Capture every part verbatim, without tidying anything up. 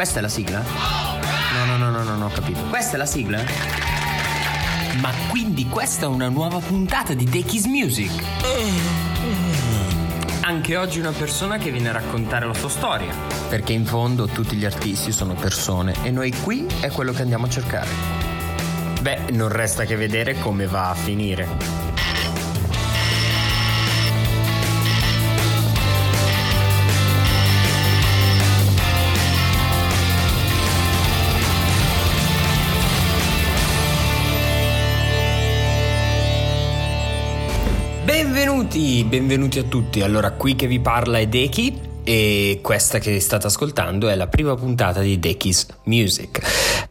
Questa è la sigla? No, no, no, no, no, no, ho capito. Questa è la sigla? Ma quindi questa è una nuova puntata di Dechi's Music. Anche oggi una persona che viene a raccontare la sua storia. Perché in fondo tutti gli artisti sono persone e noi qui è quello che andiamo a cercare. Beh, non resta che vedere come va a finire. Benvenuti, benvenuti a tutti. Allora, qui che vi parla è Dechi e questa che state ascoltando è la prima puntata di Dechi's Music.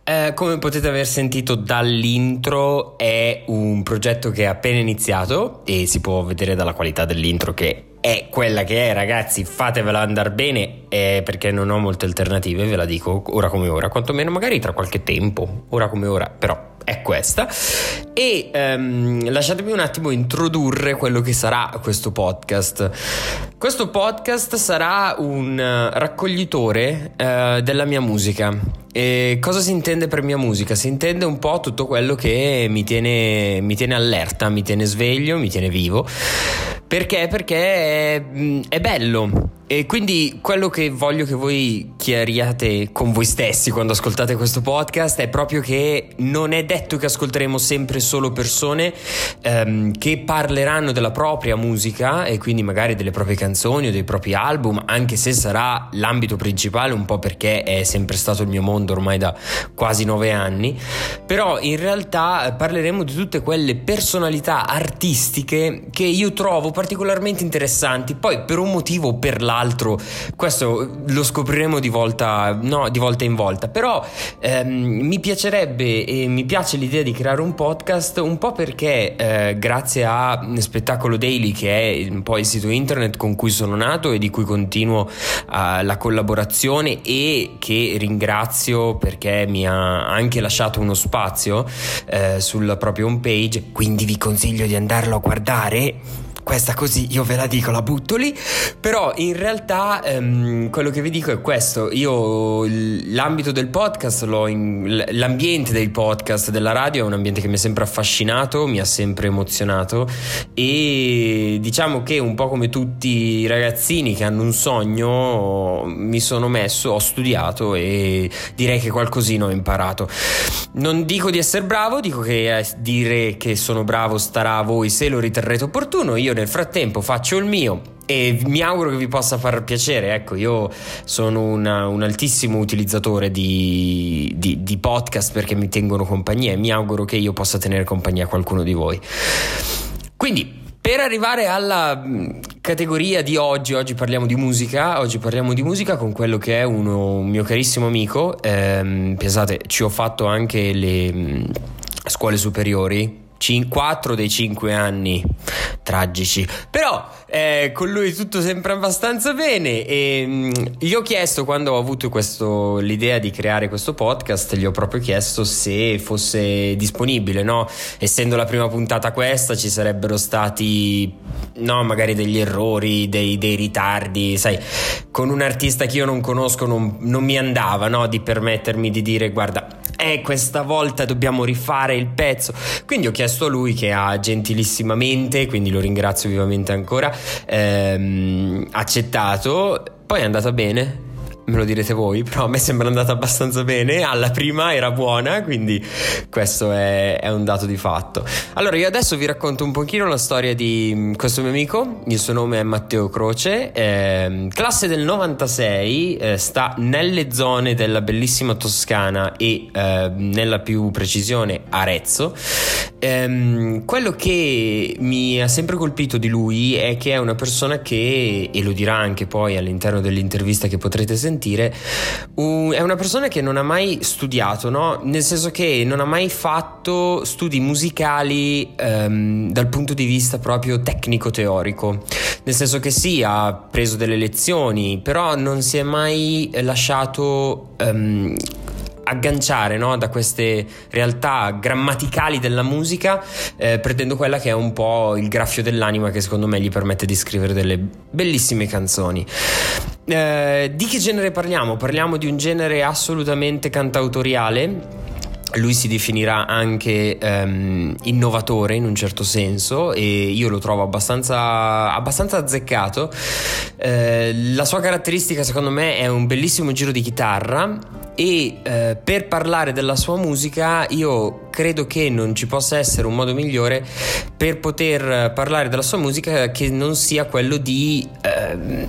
Eh, come potete aver sentito dall'intro, è un progetto che è appena iniziato e si può vedere dalla qualità dell'intro che è quella che è, ragazzi. Fatevela andare bene, eh, perché non ho molte alternative, ve la dico ora come ora, quantomeno magari tra qualche tempo, ora come ora, però è questa. E ehm, lasciatemi un attimo introdurre quello che sarà questo podcast. Questo podcast sarà un raccoglitore eh, della mia musica. E cosa si intende per mia musica? Si intende un po' tutto quello che mi tiene, mi tiene allerta, mi tiene sveglio, mi tiene vivo. Perché? Perché è, è bello. E quindi quello che voglio che voi chiariate con voi stessi quando ascoltate questo podcast è proprio che non è detto che ascolteremo sempre solo persone ehm, che parleranno della propria musica e quindi magari delle proprie canzoni o dei propri album, anche se sarà l'ambito principale, un po' perché è sempre stato il mio mondo ormai da quasi nove anni. Però in realtà parleremo di tutte quelle personalità artistiche che io trovo particolarmente interessanti, poi per un motivo o per l'altro. Altro, questo lo scopriremo di volta, no, di volta in volta. Però ehm, mi piacerebbe e mi piace l'idea di creare un podcast, un po' perché eh, grazie a Spettacolo Daily, che è un po' il sito internet con cui sono nato e di cui continuo eh, la collaborazione e che ringrazio perché mi ha anche lasciato uno spazio eh, sulla propria home page, quindi vi consiglio di andarlo a guardare. Questa così io ve la dico, la butto lì. Però in realtà ehm, quello che vi dico è questo. Io l'ambito del podcast l'ho in, l'ambiente del podcast, della radio, è un ambiente che mi ha sempre affascinato, mi ha sempre emozionato. E diciamo che un po' come tutti i ragazzini che hanno un sogno, mi sono messo, ho studiato e direi che qualcosina ho imparato. Non dico di essere bravo, dico che dire che sono bravo starà a voi se lo riterrete opportuno. Io nel frattempo faccio il mio e mi auguro che vi possa far piacere. Ecco, io sono una, un altissimo utilizzatore di, di, di podcast perché mi tengono compagnia e mi auguro che io possa tenere compagnia a qualcuno di voi. Quindi, per arrivare alla categoria di oggi, oggi parliamo di musica, oggi parliamo di musica con quello che è uno, un mio carissimo amico. Ehm, pensate, ci ho fatto anche le mh, scuole superiori, quattro dei cinque anni tragici, però eh, con lui tutto sempre abbastanza bene. E mh, gli ho chiesto, quando ho avuto questo, l'idea di creare questo podcast, gli ho proprio chiesto se fosse disponibile, no? Essendo la prima puntata questa, ci sarebbero stati, no, magari degli errori, dei, dei ritardi, sai, con un artista che io non conosco non, non mi andava, no, di permettermi di dire guarda, eh, questa volta dobbiamo rifare il pezzo. Quindi ho chiesto a lui, che ha gentilissimamente, quindi lo ringrazio vivamente ancora, ehm, accettato. Poi è andata bene, me lo direte voi, però a me sembra andata abbastanza bene. Alla prima era buona, quindi questo è, è un dato di fatto. Allora, io adesso vi racconto un pochino la storia di questo mio amico. Il suo nome è Matteo Croce, eh, classe del novantasei, eh, sta nelle zone della bellissima Toscana e eh, nella più precisione Arezzo. Eh, quello che mi ha sempre colpito di lui è che è una persona che, e lo dirà anche poi all'interno dell'intervista che potrete sentire, Uh, è una persona che non ha mai studiato, no? Nel senso che non ha mai fatto studi musicali um, dal punto di vista proprio tecnico-teorico. Nel senso che sì, ha preso delle lezioni, però non si è mai lasciato... Um, agganciare, no, da queste realtà grammaticali della musica, eh, prendendo quella che è un po' il graffio dell'anima che secondo me gli permette di scrivere delle bellissime canzoni. Eh, di che genere parliamo? Parliamo di un genere assolutamente cantautoriale. Lui si definirà anche um, innovatore in un certo senso, e io lo trovo abbastanza, abbastanza azzeccato. Eh, la sua caratteristica secondo me è un bellissimo giro di chitarra, e eh, per parlare della sua musica io credo che non ci possa essere un modo migliore per poter parlare della sua musica che non sia quello di eh,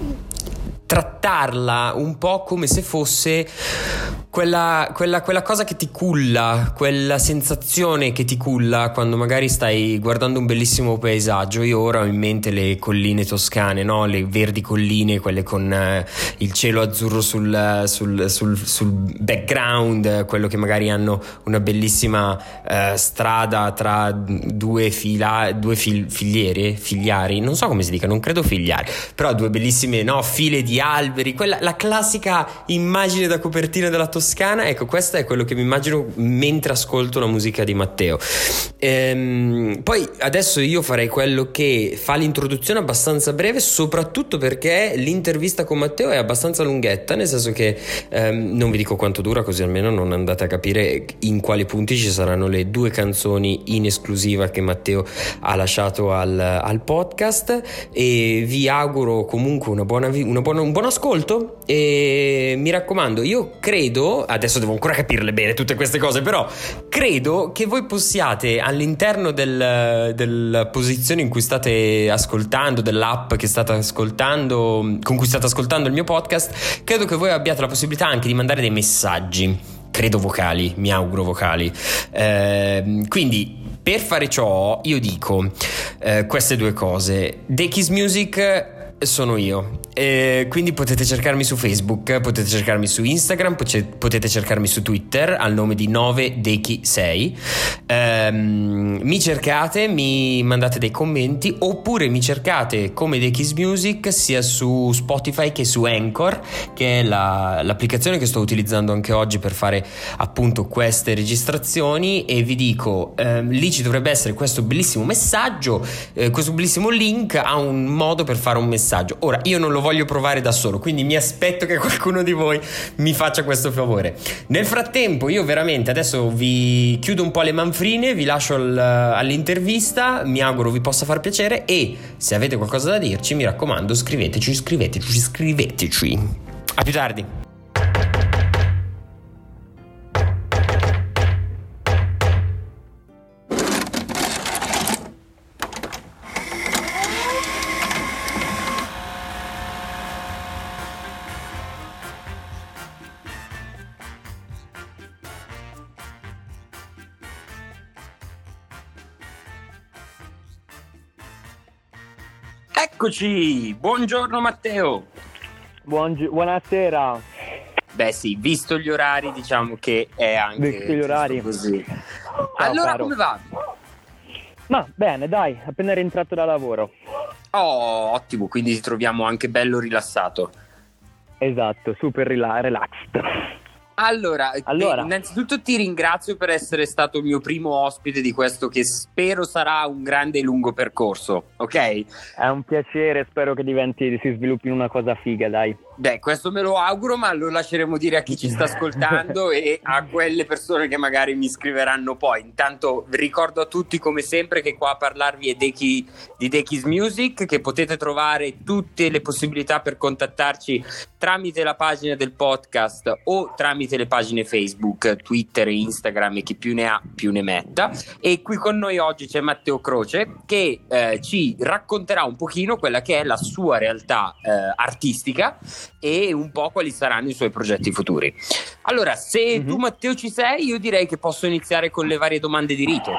trattarla un po' come se fosse Quella, quella, quella cosa che ti culla, quella sensazione che ti culla quando magari stai guardando un bellissimo paesaggio. Io ora ho in mente le colline toscane, no? Le verdi colline, quelle con eh, il cielo azzurro sul, sul, sul, sul background, quello che magari hanno una bellissima eh, strada tra due, fila, due fil, filiere, filiari, non so come si dica, non credo filiari, però due bellissime, no, file di alberi, quella, la classica immagine da copertina della toscana Toscana, ecco, questo è quello che mi immagino mentre ascolto la musica di Matteo. Ehm, poi adesso io farei quello che fa l'introduzione abbastanza breve, soprattutto perché l'intervista con Matteo è abbastanza lunghetta, nel senso che ehm, non vi dico quanto dura, così almeno non andate a capire in quali punti ci saranno le due canzoni in esclusiva che Matteo ha lasciato al, al podcast, e vi auguro comunque una buona, una buona, un buon ascolto, e mi raccomando, io credo, adesso devo ancora capirle bene tutte queste cose, però credo che voi possiate, all'interno del, della posizione in cui state ascoltando, dell'app che state ascoltando, con cui state ascoltando il mio podcast, credo che voi abbiate la possibilità anche di mandare dei messaggi, credo vocali, mi auguro vocali, eh, quindi per fare ciò io dico eh, queste due cose. Dechi's Music sono io, eh, quindi potete cercarmi su Facebook, potete cercarmi su Instagram, potete cercarmi su Twitter al nome di nove dechi sei. Ehm, mi cercate, mi mandate dei commenti, oppure mi cercate come Dechi's Music sia su Spotify che su Anchor, che è la, l'applicazione che sto utilizzando anche oggi per fare appunto queste registrazioni, e vi dico ehm, lì ci dovrebbe essere questo bellissimo messaggio, eh, questo bellissimo link a un modo per fare un messaggio. Ora, io non lo voglio provare da solo, quindi mi aspetto che qualcuno di voi mi faccia questo favore. Nel frattempo io veramente adesso vi chiudo un po' le manfrine, vi lascio al, all'intervista, mi auguro vi possa far piacere, e se avete qualcosa da dirci, mi raccomando, scriveteci, scriveteci, scriveteci. A più tardi. Eccoci, buongiorno Matteo. Buongi- buonasera. Beh sì, visto gli orari diciamo che è anche visto gli orari. Così. Ciao, allora caro. Come va? Ma bene dai, appena rientrato da lavoro. Oh, ottimo, quindi ti troviamo anche bello rilassato. Esatto, super rila- relaxed. Allora, allora. Eh, innanzitutto ti ringrazio per essere stato il mio primo ospite di questo che spero sarà un grande e lungo percorso, ok? È un piacere, spero che diventi, si sviluppi in una cosa figa, dai. Beh, questo me lo auguro, ma lo lasceremo dire a chi ci sta ascoltando e a quelle persone che magari mi scriveranno poi. Intanto ricordo a tutti, come sempre, che qua a parlarvi è Dechi, di Dechi's Music, che potete trovare tutte le possibilità per contattarci tramite la pagina del podcast o tramite le pagine Facebook, Twitter, Instagram, e chi più ne ha più ne metta. E qui con noi oggi c'è Matteo Croce, che eh, ci racconterà un pochino quella che è la sua realtà eh, artistica e un po' quali saranno i suoi progetti futuri. Allora, se mm-hmm. tu Matteo ci sei, io direi che posso iniziare con le varie domande di rito.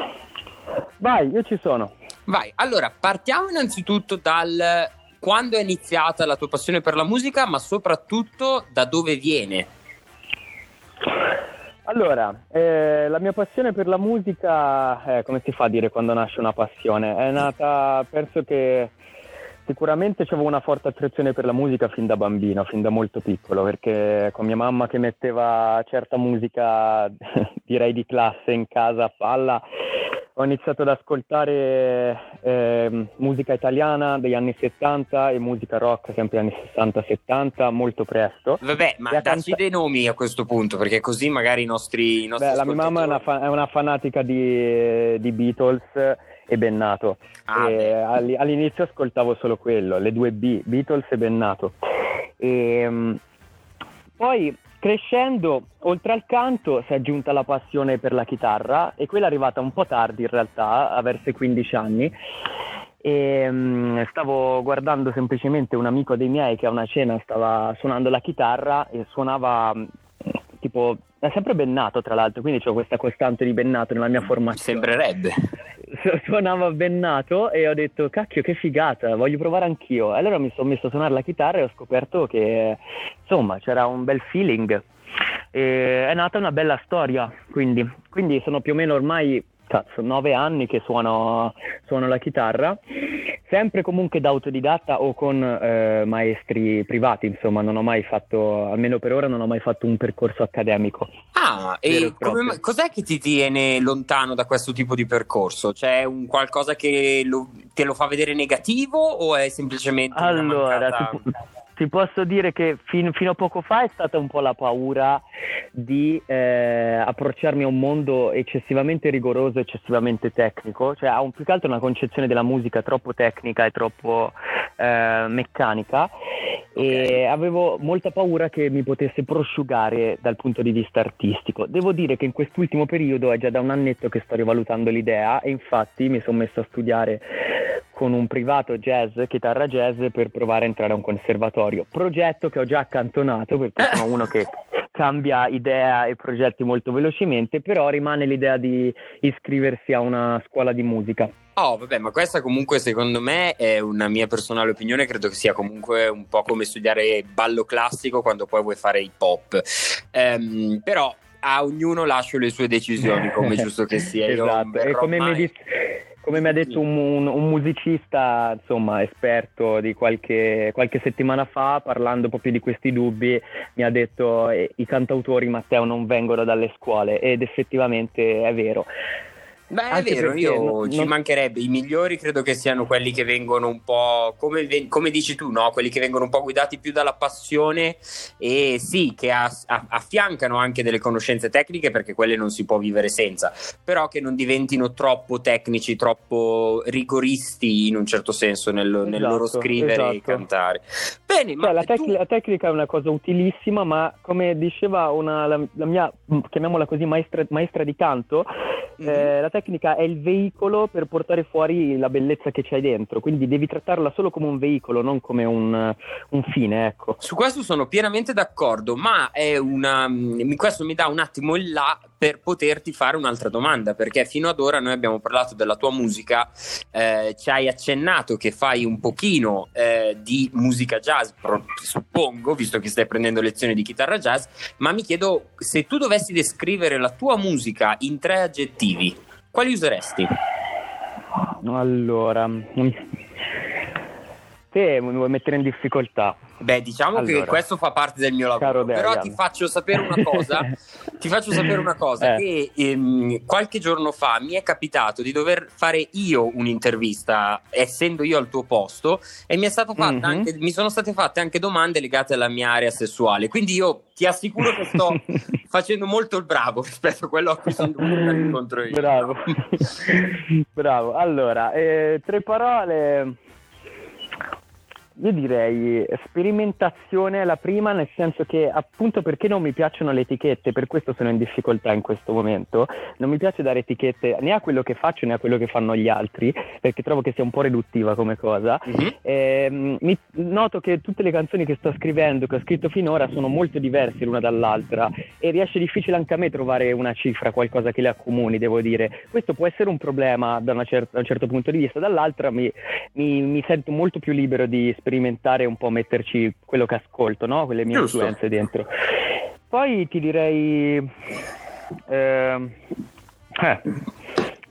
Vai, io ci sono. Vai, allora partiamo innanzitutto dal quando è iniziata la tua passione per la musica, ma soprattutto da dove viene. Allora, eh, la mia passione per la musica, eh, come si fa a dire quando nasce una passione? È nata, penso che Sicuramente avevo una forte attrazione per la musica fin da bambino, fin da molto piccolo, perché con mia mamma che metteva certa musica, direi di classe, in casa a palla, ho iniziato ad ascoltare eh, musica italiana degli anni settanta e musica rock sempre anni sessanta settanta, molto presto. Vabbè, ma dacci canta... dei nomi a questo punto, perché così magari i nostri, i nostri Beh, ascoltatori... La mia mamma è una, fa- è una fanatica di, di Beatles e Bennato. Ah, e all- all'inizio ascoltavo solo quello, le due B, Beatles e Bennato. E poi... crescendo, oltre al canto, si è aggiunta la passione per la chitarra, e quella è arrivata un po' tardi in realtà, a verso quindici anni, e um, stavo guardando semplicemente un amico dei miei che a una cena stava suonando la chitarra e suonava tipo, è sempre Bennato tra l'altro, quindi c'ho questa costante di Bennato nella mia formazione. Sembrerebbe. Suonava Bennato e ho detto cacchio che figata, voglio provare anch'io. E allora mi sono messo a suonare la chitarra e ho scoperto che insomma c'era un bel feeling e è nata una bella storia, quindi quindi sono più o meno ormai cazzo nove anni che suono suono la chitarra, sempre comunque da autodidatta o con eh, maestri privati, insomma non ho mai fatto, almeno per ora non ho mai fatto un percorso accademico. Ah, e come, cos'è che ti tiene lontano da questo tipo di percorso? C'è un qualcosa che lo, te lo fa vedere negativo o è semplicemente allora, una mancata... ti, ti posso dire che fin, fino a poco fa è stata un po' la paura di eh, approcciarmi a un mondo eccessivamente rigoroso, eccessivamente tecnico, cioè ha un, più che altro una concezione della musica troppo tecnica e troppo eh, meccanica, okay. E avevo molta paura che mi potesse prosciugare dal punto di vista artistico. Devo dire che in quest'ultimo periodo è già da un annetto che sto rivalutando l'idea e infatti mi sono messo a studiare con un privato jazz, chitarra jazz, per provare a entrare a un conservatorio, progetto che ho già accantonato perché sono uno che cambia idea e progetti molto velocemente, però rimane l'idea di iscriversi a una scuola di musica. Oh, vabbè, ma questa comunque secondo me è una mia personale opinione, credo che sia comunque un po' come studiare ballo classico quando poi vuoi fare hip hop, ehm, però a ognuno lascio le sue decisioni, come giusto che sia. Esatto, e come mi dici... Come mi ha detto un, un, un musicista, insomma, esperto di qualche, qualche settimana fa, parlando proprio di questi dubbi, mi ha detto eh, i cantautori, Matteo, non vengono dalle scuole, ed effettivamente è vero. Beh, anche è vero, io non, ci non... mancherebbe, i migliori credo che siano quelli che vengono un po', come, come dici tu, no? Quelli che vengono un po' guidati più dalla passione e sì, che a, a, affiancano anche delle conoscenze tecniche, perché quelle non si può vivere senza, però che non diventino troppo tecnici, troppo rigoristi in un certo senso nel, esatto, nel loro scrivere, esatto, e cantare. Bene, cioè, ma la, tec- tu... la tecnica è una cosa utilissima, ma come diceva una, la, la mia, chiamiamola così, maestra, maestra di canto, mm-hmm. eh, la tec- tecnica è il veicolo per portare fuori la bellezza che c'hai dentro, quindi devi trattarla solo come un veicolo, non come un, un fine, ecco. Su questo sono pienamente d'accordo, ma è una, questo mi dà un attimo il là per poterti fare un'altra domanda, perché fino ad ora noi abbiamo parlato della tua musica, eh, ci hai accennato che fai un pochino eh, di musica jazz, suppongo, visto che stai prendendo lezioni di chitarra jazz, ma mi chiedo, se tu dovessi descrivere la tua musica in tre aggettivi, quali useresti? Allora, te mi vuoi mettere in difficoltà. Beh, diciamo allora, che questo fa parte del mio lavoro, però ti faccio sapere una cosa, ti faccio sapere una cosa, eh. che ehm, qualche giorno fa mi è capitato di dover fare io un'intervista, essendo io al tuo posto, e mi è stato fatta mm-hmm. anche, mi sono state fatte anche domande legate alla mia area sessuale, quindi io ti assicuro che sto facendo molto il bravo rispetto a quello a cui sono dovuto andare incontro io. Bravo, bravo. Allora, eh, tre parole... Io direi sperimentazione la prima, nel senso che appunto perché non mi piacciono le etichette, per questo sono in difficoltà in questo momento, non mi piace dare etichette né a quello che faccio né a quello che fanno gli altri, perché trovo che sia un po' riduttiva come cosa. Mm-hmm. Eh, mi noto che tutte le canzoni che sto scrivendo, che ho scritto finora, sono molto diverse l'una dall'altra e riesce difficile anche a me trovare una cifra, qualcosa che le accomuni, devo dire. Questo può essere un problema da, una cer- da un certo punto di vista, dall'altra mi, mi, mi sento molto più libero di sperimentare, sperimentare un po', metterci quello che ascolto, no? Quelle mie Giusto. Influenze dentro. Poi ti direi eh, eh,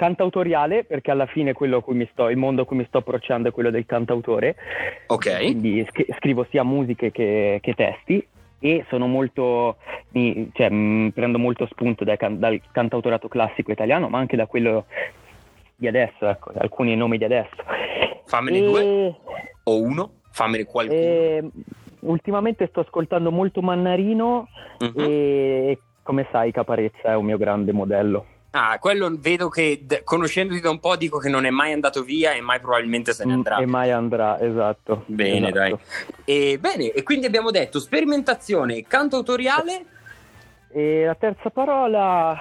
cantautoriale, perché alla fine quello a cui mi sto, il mondo a cui mi sto approcciando è quello del cantautore. Ok. Quindi sc- scrivo sia musiche che, che testi, e sono molto, mi, cioè, mi prendo molto spunto dai can- dal cantautorato classico italiano, ma anche da quello di adesso, ecco, alcuni nomi di adesso. Fammene e... due o uno, fammene qualcuno. E... ultimamente sto ascoltando molto Mannarino, mm-hmm. e come sai Caparezza è un mio grande modello. Ah, quello vedo che, d- conoscendoti da un po', dico che non è mai andato via e mai probabilmente se ne andrà. Mm, e mai andrà, esatto. Bene, esatto. Dai. E, bene, e quindi abbiamo detto sperimentazione, cantautoriale. E la terza parola,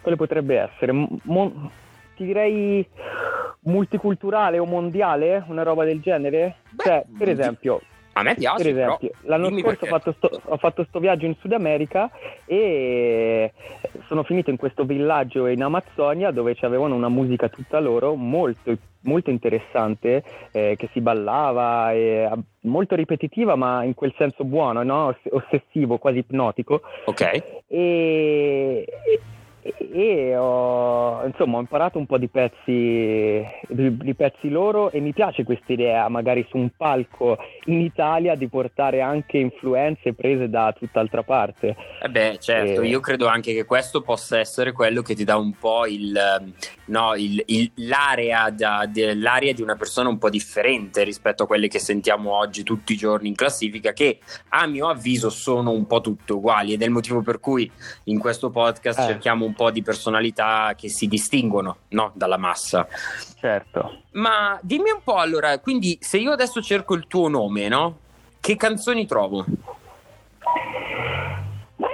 quale potrebbe essere? Mon- ti direi multiculturale o mondiale, una roba del genere? Beh, cioè, per esempio... A me piace, per esempio, però, l'anno scorso ho fatto, sto, ho fatto sto viaggio in Sud America e sono finito in questo villaggio in Amazzonia dove c'avevano una musica tutta loro, molto, molto interessante, eh, che si ballava, e molto ripetitiva, ma in quel senso buono, no? Ossessivo, quasi ipnotico. Ok. E... e ho, insomma, ho imparato un po' di pezzi di, di pezzi loro, e mi piace questa idea, magari su un palco in Italia, di portare anche influenze prese da tutt'altra parte. Eh beh, certo, e... io credo anche che questo possa essere quello che ti dà un po' il, no, il, il l'area da, de, l'area di una persona un po' differente rispetto a quelle che sentiamo oggi tutti i giorni in classifica, che a mio avviso sono un po' tutte uguali, ed è il motivo per cui in questo podcast eh. cerchiamo un po' di personalità che si distinguono, no, dalla massa. Certo. Ma dimmi un po' allora, quindi se io adesso cerco il tuo nome, no? Che canzoni trovo?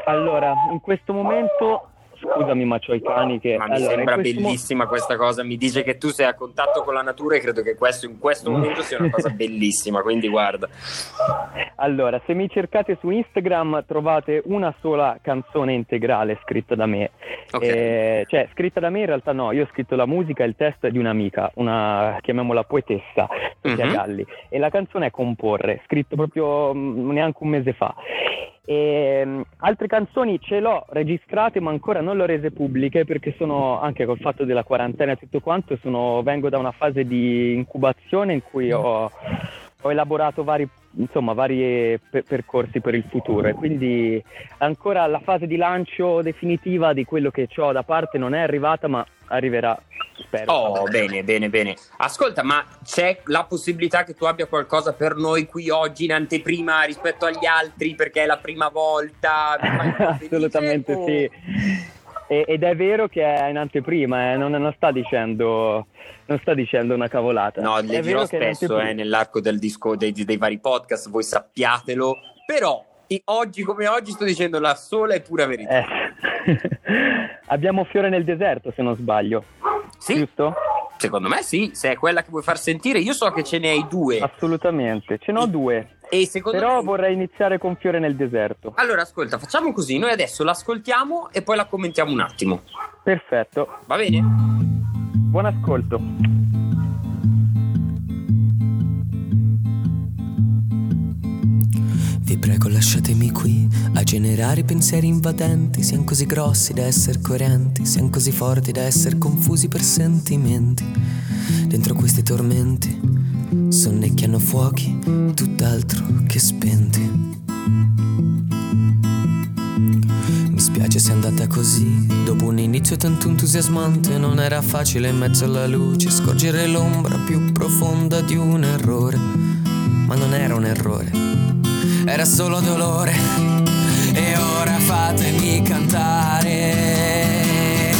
Allora, in questo momento, scusami ma c'ho i cani che... Ma allora, mi sembra bellissima mo... questa cosa, mi dice che tu sei a contatto con la natura, e credo che questo in questo momento sia una cosa bellissima, quindi guarda. Allora, se mi cercate su Instagram trovate una sola canzone integrale scritta da me, okay. eh, cioè scritta da me in realtà no, io ho scritto la musica e il testo di un'amica, una, chiamiamola poetessa, Sofia mm-hmm. Galli, e la canzone è Comporre, scritto proprio mh, neanche un mese fa. E altre canzoni ce l'ho registrate ma ancora non le ho rese pubbliche, perché sono, anche col fatto della quarantena e tutto quanto, sono, vengo da una fase di incubazione in cui ho, ho elaborato vari, insomma, vari per- percorsi per il futuro, e quindi ancora la fase di lancio definitiva di quello che ho da parte non è arrivata, ma arriverà, spero. Oh, bene, bene, bene. Ascolta, ma c'è la possibilità che tu abbia qualcosa per noi qui oggi in anteprima rispetto agli altri, perché è la prima volta? Assolutamente felice, sì. E, ed è vero che è in anteprima, eh? non, non sta dicendo... non sta dicendo una cavolata. No, le è dirò spesso eh, nell'arco del disco, dei, dei vari podcast, voi sappiatelo, però oggi come oggi sto dicendo la sola e pura verità. Eh. Abbiamo Fiore nel deserto, se non sbaglio. Sì. Giusto? Secondo me sì, se è quella che vuoi far sentire. Io so che ce ne hai due. Assolutamente, ce n'ho e, due. E secondo Però me... vorrei iniziare con Fiore nel deserto. Allora, ascolta, facciamo così, noi adesso l'ascoltiamo e poi la commentiamo un attimo. Perfetto. Va bene? Buon ascolto. Vi prego, lasciatemi qui a generare pensieri invadenti, siamo così grossi da essere coerenti, siamo così forti da essere confusi per sentimenti. Dentro questi tormenti sonnecchiano fuochi tutt'altro che spenti. Mi spiace se è andata così, dopo un inizio tanto entusiasmante non era facile in mezzo alla luce scorgere l'ombra più profonda di un errore, ma non era un errore, era solo dolore. E ora fatemi cantare,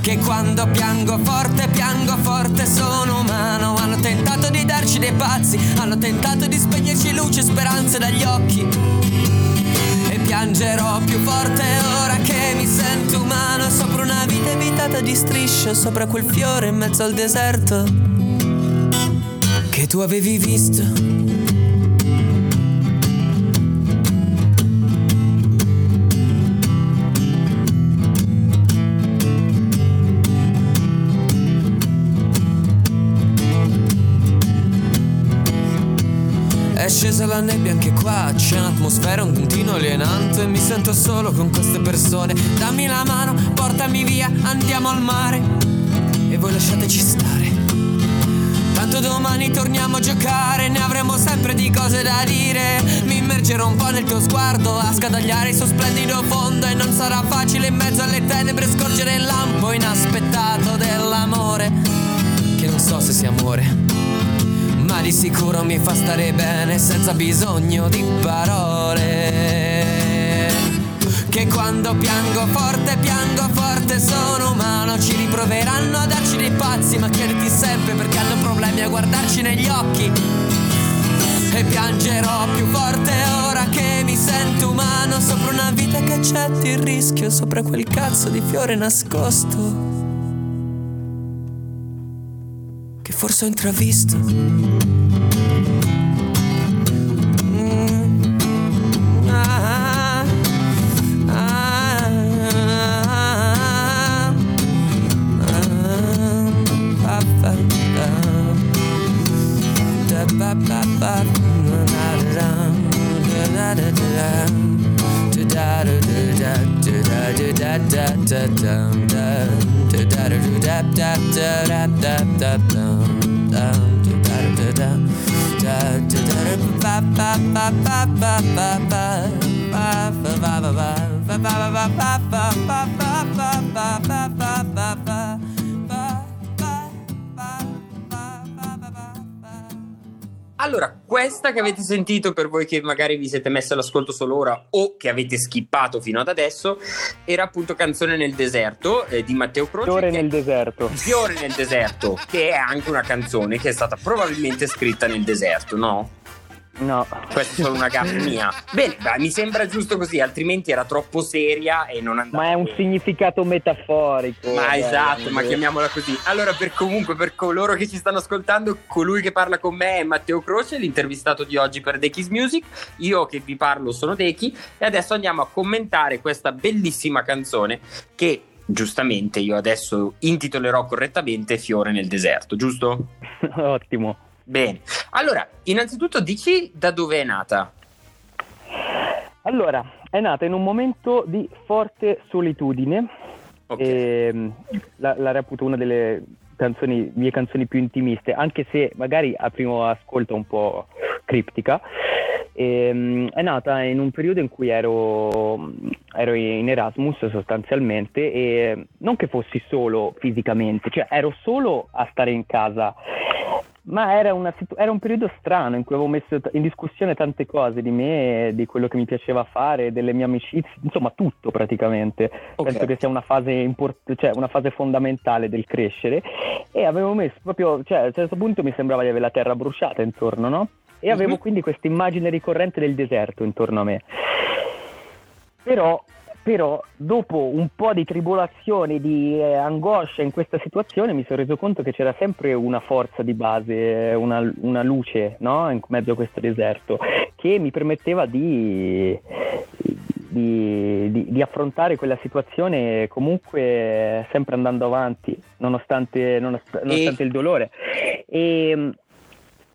che quando piango forte, piango forte, sono umano. Hanno tentato di darci dei pazzi, hanno tentato di spegnerci luce e speranze dagli occhi. Piangerò più forte ora che mi sento umano, sopra una vita evitata di strisce, sopra quel fiore in mezzo al deserto che tu avevi visto. È sceso Passa la nebbia anche qua, c'è un'atmosfera un tantino alienante. Mi sento solo con queste persone. Dammi la mano, portami via, andiamo al mare. E voi lasciateci stare. Tanto domani torniamo a giocare, ne avremo sempre di cose da dire. Mi immergerò un po' nel tuo sguardo a scadagliare il suo splendido fondo. E non sarà facile in mezzo alle tenebre scorgere il lampo inaspettato dell'amore. Che non so se sia amore, ma di sicuro mi fa stare bene senza bisogno di parole. Che quando piango forte, piango forte, sono umano. Ci riproveranno a darci dei pazzi, ma chiediti sempre perché hanno problemi a guardarci negli occhi. E piangerò più forte ora che mi sento umano sopra una vita che accetti il rischio, sopra quel cazzo di fiore nascosto che forse ho intravisto. Mm. ah, ah, ah, ah, ah, Allora, questa che avete sentito, per voi che magari vi siete messi all'ascolto solo ora o che avete skippato fino ad adesso, era appunto Canzone nel deserto eh, di Matteo Croce. Fiore nel deserto. Fiore nel deserto, che è anche una canzone che è stata probabilmente scritta nel deserto, no? No. Questa è solo una gaffa mia. Bene, beh, mi sembra giusto così, altrimenti era troppo seria e non andava. Ma è un bene. Significato metaforico. Ma esatto, ma chiamiamola così. Allora, per comunque, per coloro che ci stanno ascoltando, colui che parla con me è Matteo Croce, l'intervistato di oggi per Dechi's Music. Io che vi parlo sono Dechi e adesso andiamo a commentare questa bellissima canzone che giustamente io adesso intitolerò correttamente Fiore nel deserto, giusto? Ottimo. Bene, allora, innanzitutto dici da dove è nata? Allora, è nata in un momento di forte solitudine, okay. e, la, la reputo una delle canzoni, mie canzoni più intimiste, anche se magari a primo ascolto è un po' criptica. E, è nata in un periodo in cui ero, ero in Erasmus sostanzialmente, e non che fossi solo fisicamente, cioè ero solo a stare in casa, ma era, una, era un periodo strano in cui avevo messo in discussione tante cose di me, di quello che mi piaceva fare, delle mie amicizie, insomma tutto praticamente. Okay. Penso che sia una fase import- cioè una fase fondamentale del crescere, e avevo messo proprio, cioè a un certo punto mi sembrava di avere la terra bruciata intorno, no? E avevo mm-hmm. quindi questa immagine ricorrente del deserto intorno a me. Però Però dopo un po' di tribolazione, di eh, angoscia in questa situazione, mi sono reso conto che c'era sempre una forza di base, una, una luce, no? In mezzo a questo deserto, che mi permetteva di, di, di, di affrontare quella situazione comunque sempre andando avanti, nonostante, nonost- nonostante e... il dolore. E...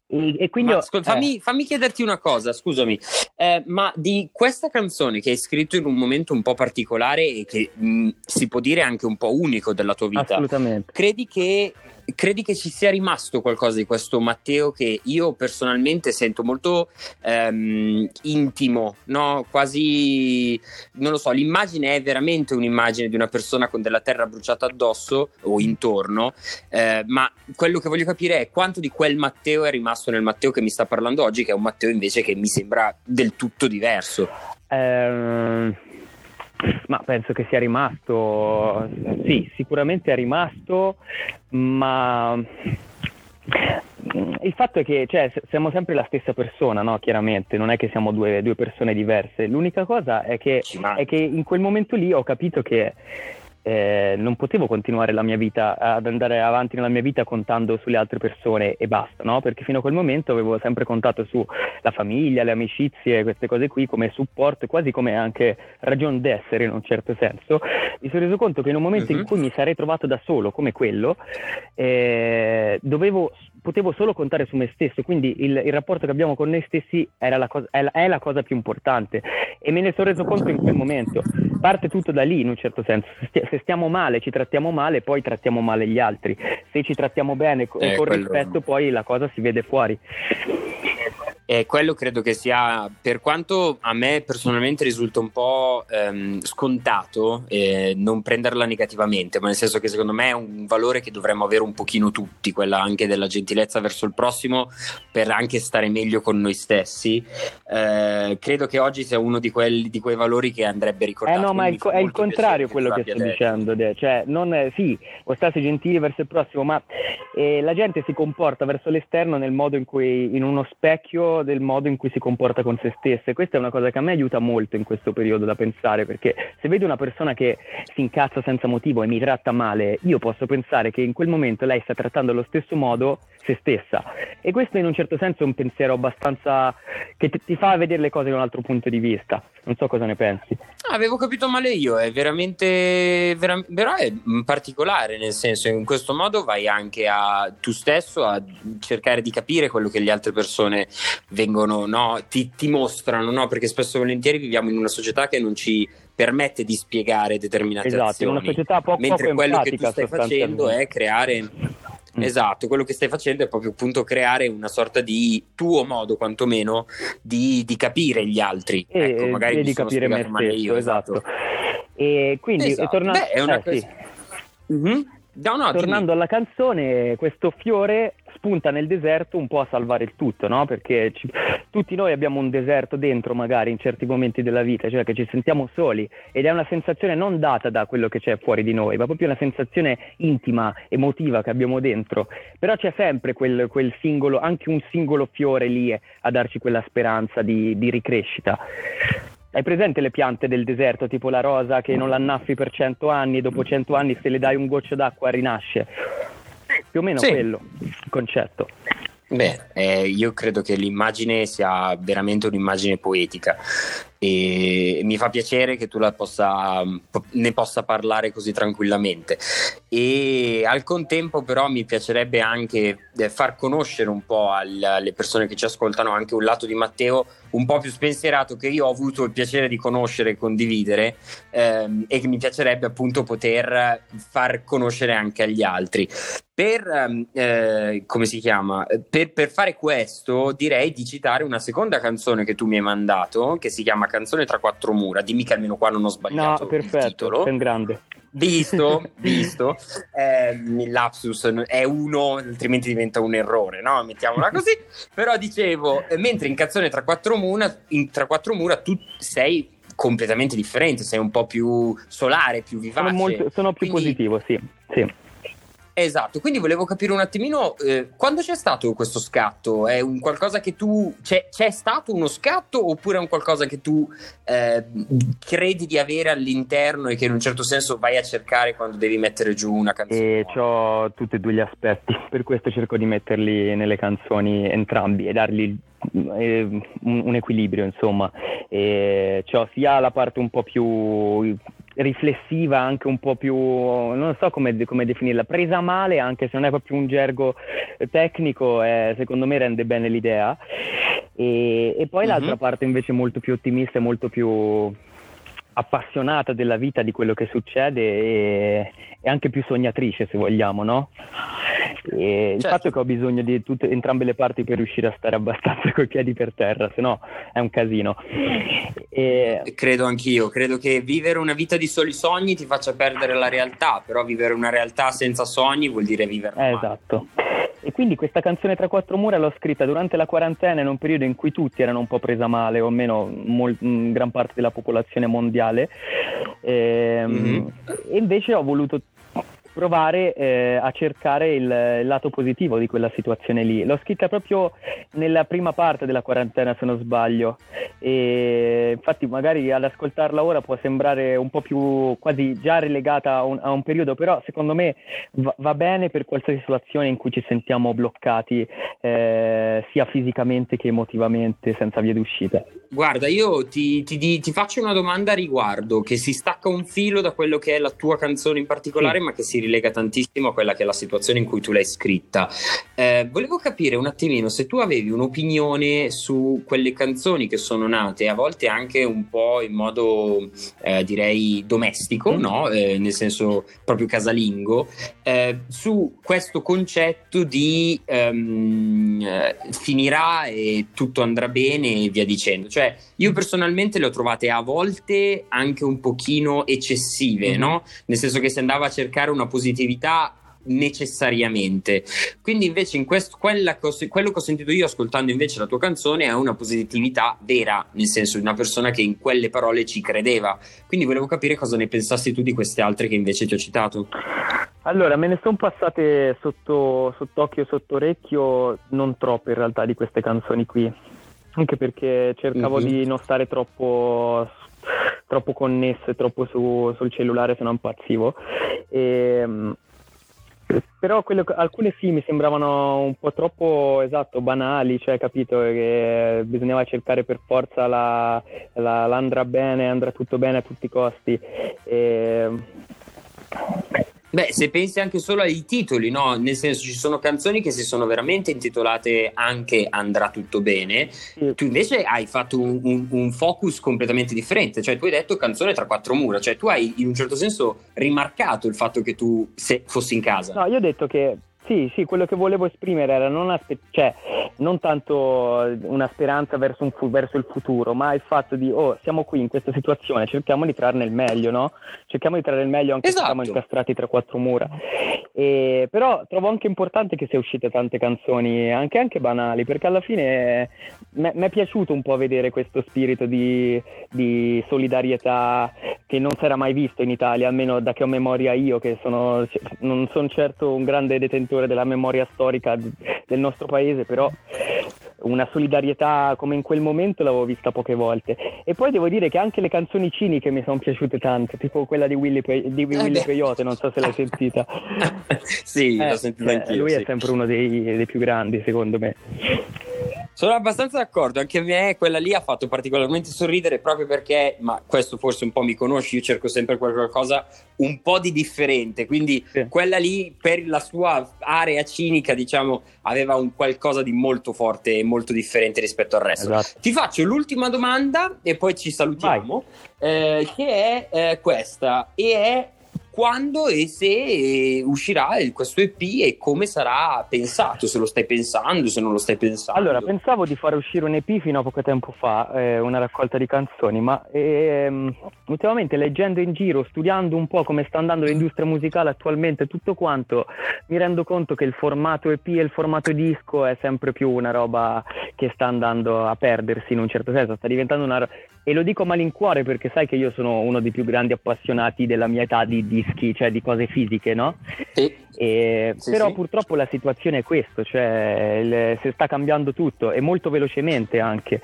E, e quindi ma, scu- fammi, eh. fammi chiederti una cosa, scusami, eh, ma di questa canzone che hai scritto in un momento un po' particolare e che mh, si può dire anche un po' unico della tua vita, assolutamente, credi che, credi che ci sia rimasto qualcosa di questo Matteo che io personalmente sento molto ehm, intimo, no? Quasi, non lo so, l'immagine è veramente un'immagine di una persona con della terra bruciata addosso o intorno, eh, ma quello che voglio capire è quanto di quel Matteo è rimasto nel Matteo che mi sta parlando oggi, che è un Matteo invece che mi sembra del tutto diverso. Ehm... Ma penso che sia rimasto, sì, sicuramente è rimasto, ma il fatto è che, cioè, siamo sempre la stessa persona, no? Chiaramente, non è che siamo due, due persone diverse. L'unica cosa è che, è che in quel momento lì ho capito che eh, non potevo continuare la mia vita, ad andare avanti nella mia vita contando sulle altre persone e basta, no? Perché fino a quel momento avevo sempre contato su la famiglia, le amicizie, queste cose qui come supporto, quasi come anche ragion d'essere in un certo senso. Mi sono reso conto che in un momento uh-huh. in cui mi sarei trovato da solo come quello, eh, dovevo potevo solo contare su me stesso, quindi il, il rapporto che abbiamo con noi stessi era la cosa, è, la, è la cosa più importante, e me ne sono reso conto in quel momento. Parte tutto da lì, in un certo senso. Se stiamo male, ci trattiamo male, poi trattiamo male gli altri. Se ci trattiamo bene e eh, con quello... rispetto, poi la cosa si vede fuori. E quello credo che sia, per quanto a me personalmente risulta un po' ehm, scontato, eh, non prenderla negativamente, ma nel senso che secondo me è un valore che dovremmo avere un pochino tutti, quella anche della gentilezza verso il prossimo, per anche stare meglio con noi stessi. Eh, credo che oggi sia uno di quelli, di quei valori che andrebbe ricordato. Eh no, ma è il, co- è il contrario quello che sto dicendo, De. Cioè non eh, sì, o starsi gentili verso il prossimo, ma eh, la gente si comporta verso l'esterno nel modo in cui, in uno specchio del modo in cui si comporta con se stessa, e questa è una cosa che a me aiuta molto in questo periodo da pensare, perché se vedo una persona che si incazza senza motivo e mi tratta male, io posso pensare che in quel momento lei sta trattando allo stesso modo se stessa, e questo in un certo senso è un pensiero abbastanza che ti fa vedere le cose da un altro punto di vista. Non so cosa ne pensi. Avevo capito male io, è veramente vera, però è particolare, nel senso, in questo modo vai anche a tu stesso a cercare di capire quello che le altre persone vengono, no, ti, ti mostrano, no, perché spesso e volentieri viviamo in una società che non ci permette di spiegare determinate esatto, azioni, una società poco, mentre poco quello che tu stai facendo è creare Esatto, quello che stai facendo è proprio appunto creare una sorta di tuo modo, quantomeno, di, di capire gli altri. E, ecco, magari e di capire me stesso, io, esatto. E quindi esatto. E torna... Beh, è una eh, cosa... sì. mm-hmm. no, no, Tornando dimmi. alla canzone, questo fiore spunta nel deserto un po' a salvare il tutto, no? Perché ci, tutti noi abbiamo un deserto dentro, magari in certi momenti della vita, cioè che ci sentiamo soli, ed è una sensazione non data da quello che c'è fuori di noi, ma proprio una sensazione intima, emotiva che abbiamo dentro. Però c'è sempre quel, quel singolo, anche un singolo fiore lì a darci quella speranza di, di ricrescita. Hai presente le piante del deserto, tipo la rosa che non l'annaffi per cento anni e dopo cento anni, se le dai un goccio d'acqua, rinasce? Più o meno sì. Quello il concetto. Beh, eh, io credo che l'immagine sia veramente un'immagine poetica, e mi fa piacere che tu la possa, ne possa parlare così tranquillamente, e al contempo però mi piacerebbe anche far conoscere un po' alle persone che ci ascoltano anche un lato di Matteo un po' più spensierato, che io ho avuto il piacere di conoscere e condividere, ehm, e che mi piacerebbe appunto poter far conoscere anche agli altri. Per, eh, come si chiama? Per, per fare questo direi di citare una seconda canzone che tu mi hai mandato, che si chiama Canzone tra quattro mura, dimmi che almeno qua non ho sbagliato. No, perfetto, il titolo. Sei in grande. Visto, visto, eh, il lapsus è uno, altrimenti diventa un errore, no? Mettiamola così. Però dicevo, mentre in Canzone tra quattro mura, in, tra quattro mura tu sei completamente differente, sei un po' più solare, più vivace. Sono, molto, sono più Quindi, positivo, sì, sì. Esatto, quindi volevo capire un attimino eh, quando c'è stato questo scatto? È un qualcosa che tu... C'è, c'è stato uno scatto, oppure è un qualcosa che tu eh, credi di avere all'interno e che in un certo senso vai a cercare quando devi mettere giù una canzone? E c'ho tutti e due gli aspetti, per questo cerco di metterli nelle canzoni entrambi e dargli eh, un, un equilibrio, insomma. E c'ho sia la parte un po' più... riflessiva, anche un po' più, non so come, come definirla, presa male, anche se non è proprio un gergo tecnico, eh, secondo me rende bene l'idea, e, e poi mm-hmm. l'altra parte invece molto più ottimista e molto più appassionata della vita, di quello che succede, e, e anche più sognatrice, se vogliamo, no? E certo. Il fatto che ho bisogno di tutte, entrambe le parti per riuscire a stare abbastanza coi piedi per terra, se no è un casino. E... credo anch'io, credo che vivere una vita di soli sogni ti faccia perdere la realtà, però vivere una realtà senza sogni vuol dire viverla. Esatto. E quindi questa Canzone tra quattro mura l'ho scritta durante la quarantena, in un periodo in cui tutti erano un po' presa male, o almeno mol- gran parte della popolazione mondiale, e, mm-hmm. e invece ho voluto provare eh, a cercare il, il lato positivo di quella situazione lì. L'ho scritta proprio nella prima parte della quarantena, se non sbaglio, e infatti magari ad ascoltarla ora può sembrare un po' più quasi già relegata a un, a un periodo, però secondo me va, va bene per qualsiasi situazione in cui ci sentiamo bloccati, eh, sia fisicamente che emotivamente, senza via d'uscita. Guarda, io ti, ti, ti faccio una domanda a riguardo, che si stacca un filo da quello che è la tua canzone in particolare, sì. ma che si rilega tantissimo a quella che è la situazione in cui tu l'hai scritta. Eh, volevo capire un attimino se tu avevi un'opinione su quelle canzoni che sono nate a volte anche un po' in modo eh, direi domestico, no? Eh, nel senso proprio casalingo, eh, su questo concetto di ehm, finirà e tutto andrà bene e via dicendo. Cioè io personalmente le ho trovate a volte anche un pochino eccessive, mm-hmm. no? Nel senso che si andava a cercare una positività necessariamente, quindi invece in questo, quella che ho, quello che ho sentito io ascoltando invece la tua canzone è una positività vera, nel senso di una persona che in quelle parole ci credeva. Quindi volevo capire cosa ne pensassi tu di queste altre che invece ti ho citato. Allora, me ne sono passate sotto sott'occhio, sotto orecchio, non troppo in realtà, di queste canzoni qui, anche perché cercavo mm-hmm. di non stare troppo troppo connesse, troppo su, sul cellulare, se no impazzivo. E però quello, alcune sì mi sembravano un po' troppo, esatto, banali, cioè capito che bisognava cercare per forza la, la, l'andrà bene, andrà tutto bene a tutti i costi. E... beh, se pensi anche solo ai titoli, no? Nel senso, ci sono canzoni che si sono veramente intitolate anche andrà tutto bene, sì. Tu invece hai fatto un, un, un focus completamente differente, cioè tu hai detto canzone tra quattro mura, cioè tu hai in un certo senso rimarcato il fatto che tu se fossi in casa. No, io ho detto che sì, sì, quello che volevo esprimere era non aspe- cioè non tanto una speranza verso, un fu- verso il futuro, ma il fatto di oh, siamo qui in questa situazione, cerchiamo di trarne il meglio, no? Cerchiamo di trarne il meglio anche esatto. se siamo incastrati tra quattro mura. E, però trovo anche importante che siano uscite tante canzoni, anche, anche banali, perché alla fine mi è piaciuto un po' vedere questo spirito di, di solidarietà che non si era mai visto in Italia, almeno da che ho memoria io, che sono, non sono certo un grande detentore della memoria storica del nostro paese, però una solidarietà come in quel momento l'avevo vista poche volte. E poi devo dire che anche le canzoni ciniche mi sono piaciute tanto, tipo quella di Willy, Pe- di Willy eh Peyote, non so se l'hai sentita. Sì, eh, l'ho sentita anch'io. Lui sì. È sempre uno dei, dei più grandi, secondo me. Sono abbastanza d'accordo, anche a me quella lì ha fatto particolarmente sorridere, proprio perché, ma questo forse un po' mi conosci, io cerco sempre qualcosa un po' di differente, quindi sì. Quella lì per la sua area cinica, diciamo, aveva un qualcosa di molto forte e molto differente rispetto al resto. Esatto. Ti faccio l'ultima domanda e poi ci salutiamo, eh, che è eh, questa, e è quando e se uscirà questo E P e come sarà pensato, se lo stai pensando, se non lo stai pensando. Allora, pensavo di fare uscire un E P fino a poco tempo fa, eh, una raccolta di canzoni, ma ehm, ultimamente leggendo in giro, studiando un po' come sta andando l'industria musicale attualmente, tutto quanto, mi rendo conto che il formato E P e il formato disco è sempre più una roba che sta andando a perdersi in un certo senso, sta diventando una... e lo dico a malincuore perché sai che io sono uno dei più grandi appassionati della mia età di disco, cioè di cose fisiche, no? Sì. E, sì, però sì. Purtroppo la situazione è questa, cioè il, si sta cambiando tutto e molto velocemente anche.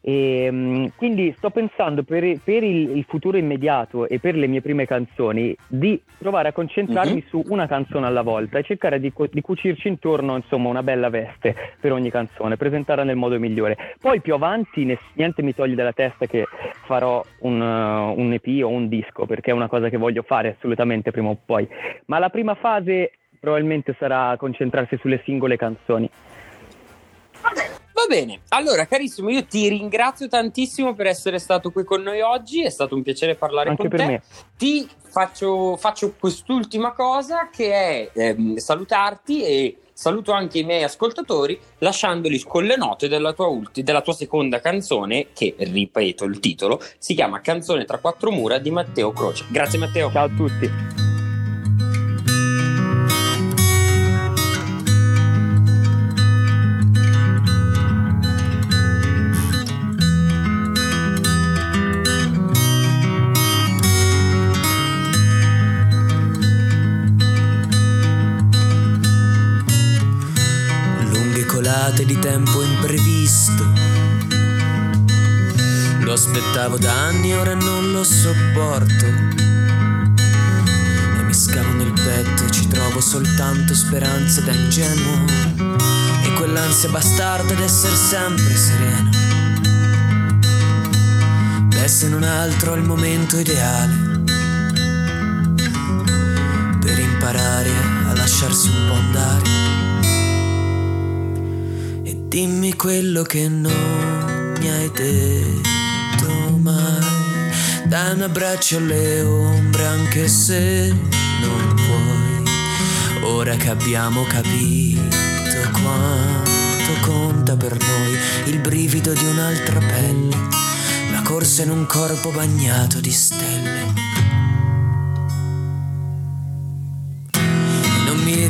E, quindi sto pensando per, per il, il futuro immediato e per le mie prime canzoni di provare a concentrarmi mm-hmm. su una canzone alla volta e cercare di, di cucirci intorno, insomma, una bella veste per ogni canzone, presentarla nel modo migliore. Poi più avanti ne, niente mi toglie dalla testa che farò un, uh, un E P o un disco, perché è una cosa che voglio fare assolutamente prima o poi, ma la prima fase probabilmente sarà concentrarsi sulle singole canzoni. Va bene, allora carissimo, io ti ringrazio tantissimo per essere stato qui con noi oggi, è stato un piacere parlare anche con per te. Me. Ti faccio, faccio quest'ultima cosa che è ehm, salutarti e saluto anche i miei ascoltatori lasciandoli con le note della tua, ulti, della tua seconda canzone che, ripeto il titolo, si chiama Canzone tra quattro mura di Matteo Croce. Grazie Matteo. Ciao a tutti. Di tempo imprevisto, lo aspettavo da anni, ora non lo sopporto e mi scavo nel petto e ci trovo soltanto speranza da ingenuo e quell'ansia bastarda d'essere sempre sereno. Beh, se non altro al momento ideale per imparare imparare a lasciarsi un po' andare. E dimmi quello che non mi hai detto mai. Dai un abbraccio alle ombre anche se non vuoi. Ora che abbiamo capito quanto conta per noi il brivido di un'altra pelle, la corsa in un corpo bagnato di stelle.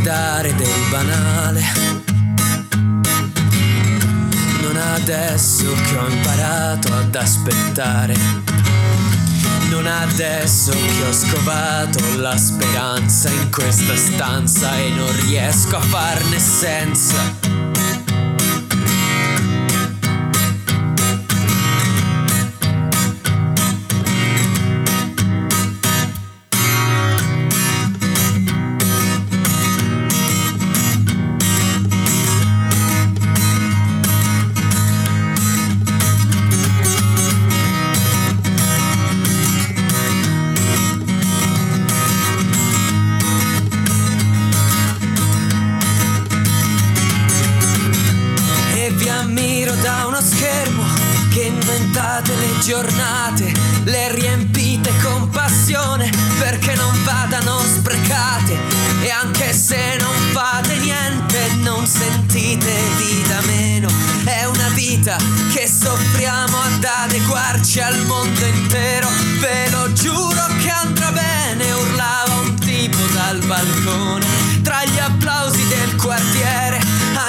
Dare del banale, non adesso che ho imparato ad aspettare, non adesso che ho scovato la speranza in questa stanza e non riesco a farne senza. Giornate, le riempite con passione perché non vadano sprecate, e anche se non fate niente non sentite vita meno. È una vita che soffriamo ad adeguarci al mondo intero. Ve lo giuro che andrà bene, urlava un tipo dal balcone tra gli applausi del quartiere.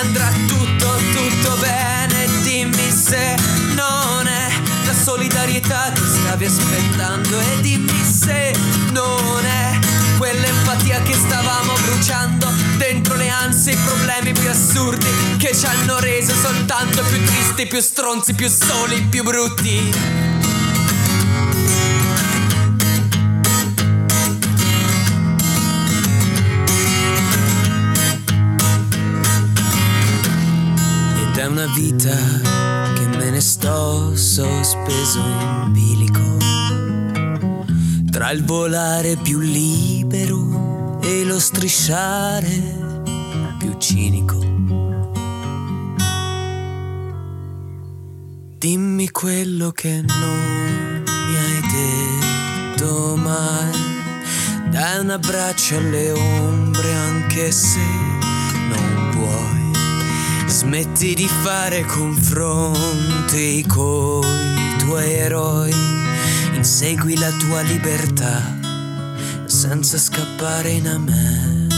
Andrà tutto, tutto bene, dimmi se non è la solidarietà che stavi aspettando, e dimmi se non è quell'empatia che stavamo bruciando dentro le ansie, i problemi più assurdi che ci hanno reso soltanto più tristi, più stronzi, più soli, più brutti. Ed è una vita sto sospeso in bilico tra il volare più libero e lo strisciare più cinico. Dimmi quello che non mi hai detto mai. Dai un abbraccio alle ombre anche se non puoi. Smetti di fare confronti coi tuoi eroi, insegui la tua libertà senza scappare in amen.